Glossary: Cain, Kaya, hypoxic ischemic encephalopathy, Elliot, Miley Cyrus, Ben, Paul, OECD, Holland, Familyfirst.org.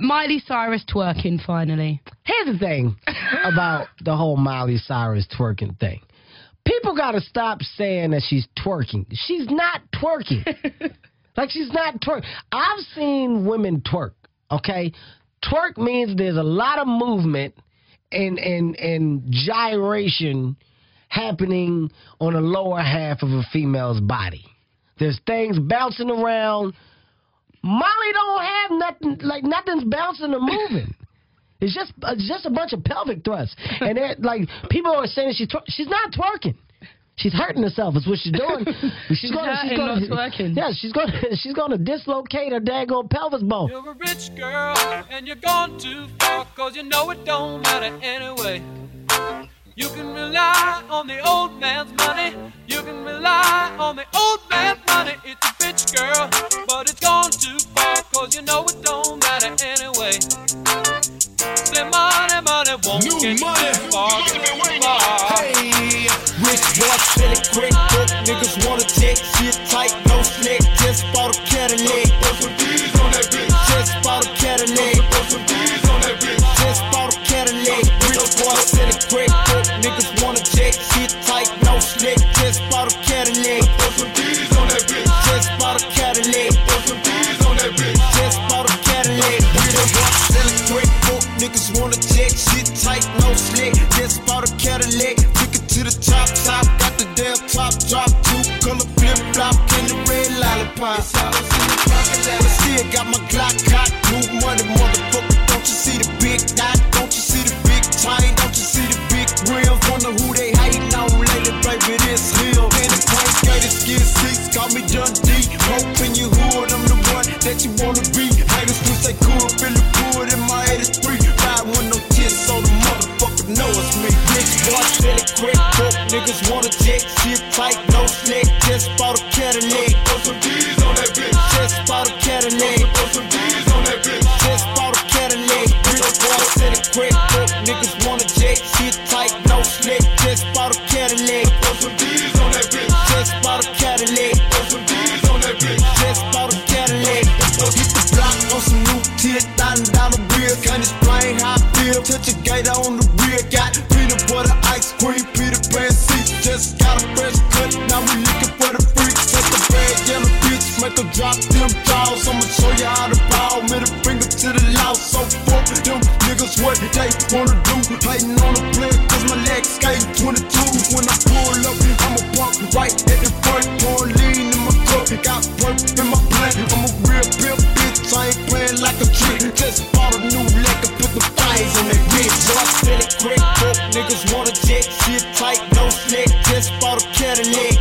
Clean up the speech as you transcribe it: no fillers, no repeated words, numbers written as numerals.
Miley Cyrus twerking, finally. Here's the thing about the whole Miley Cyrus twerking thing. People got to stop saying that she's twerking. She's not twerking. Like, she's not twerking. I've seen women twerk, okay? Twerk means there's a lot of movement and gyration happening on the lower half of a female's body. There's things bouncing around. Molly don't have nothing, like nothing's bouncing or moving. It's just a bunch of pelvic thrusts. And like people are saying that she's not twerking. She's hurting herself is what she's doing. She's not twerking. Yeah, she's gonna dislocate her daggone pelvis bone. You're a rich girl and you're gone too far, cause you know it don't matter anyway. You can rely on the old man's money. You can rely on the old man's money. It's a bitch girl, but it's gone too far, cause you know it don't matter anyway. The money won't new get money. Too far, too far. Hey, rich boy, silly, great book. Niggas wanna check, shit tight, no slick. Just bought a Cadillac. Put some D's on that bitch. Just bought a Cadillac. Put some D's on that bitch. Just bought a Cadillac. Rich boy, silly, great book. Niggas wanna check, shit tight, no slick. Just bought a Cadillac. Put some D's on that bitch. Just bought a Cadillac. Put some D's on that bitch. Just bought a Cadillac. Rich boy, silly, great book. Niggas wanna check, shit tight, no slick. Just bought a Cadillac, took it to the top, got the damn top drop, two color flip-flop, candy red lollipop. I still got my Glock cocked, blue money, motherfucker. Don't you see the big dot? Don't you see the big chain? Don't you see the big rims? Wonder who they hating on lately, baby, this hill. And the point skater, skin seats, call me Dundee. Hope in your hood, I'm the one that you wanna be. Haters wish they could feel the good in my 83. When no kiss on the motherfucker know it's me. Rich boy, sell it quick, book. Niggas wanna check, shit tight, no slick. Just bought a Cadillac. Put some D's on that bitch. Just bought a Cadillac. Put some D's on that bitch. Just bought a Cadillac. Rich boy, sell it quick, book. Niggas wanna check, shit tight, no slick. Just bought a Cadillac. Put some D's on that bitch. Just bought a Cadillac. Put some D's on that bitch. Just bought a Cadillac. Go hit the block on some new $10,000 bills. Can't explain how I feel. Touch a gator on the rear. Got peanut butter, ice cream, Peter Pan seats. Just got a fresh cut. Now we looking for the freaks. Touch the bag, yellow bitch. Make her drop them jaws. I'ma show you how to bow. Middle finger to the law. So fuck them niggas what they wanna do. Hating on the play, cause my legs skate 22s. When I pull up, I'ma walk right at the front. Pouring lean in my cup. Got work in my plan. I'm a real pimp, bitch. I ain't playing like a trick. Just bought a new liquor, put the thighs in the bitch. So I said it quick, book. Niggas wanna check, shit tight, no slick. Just bought a Cadillac.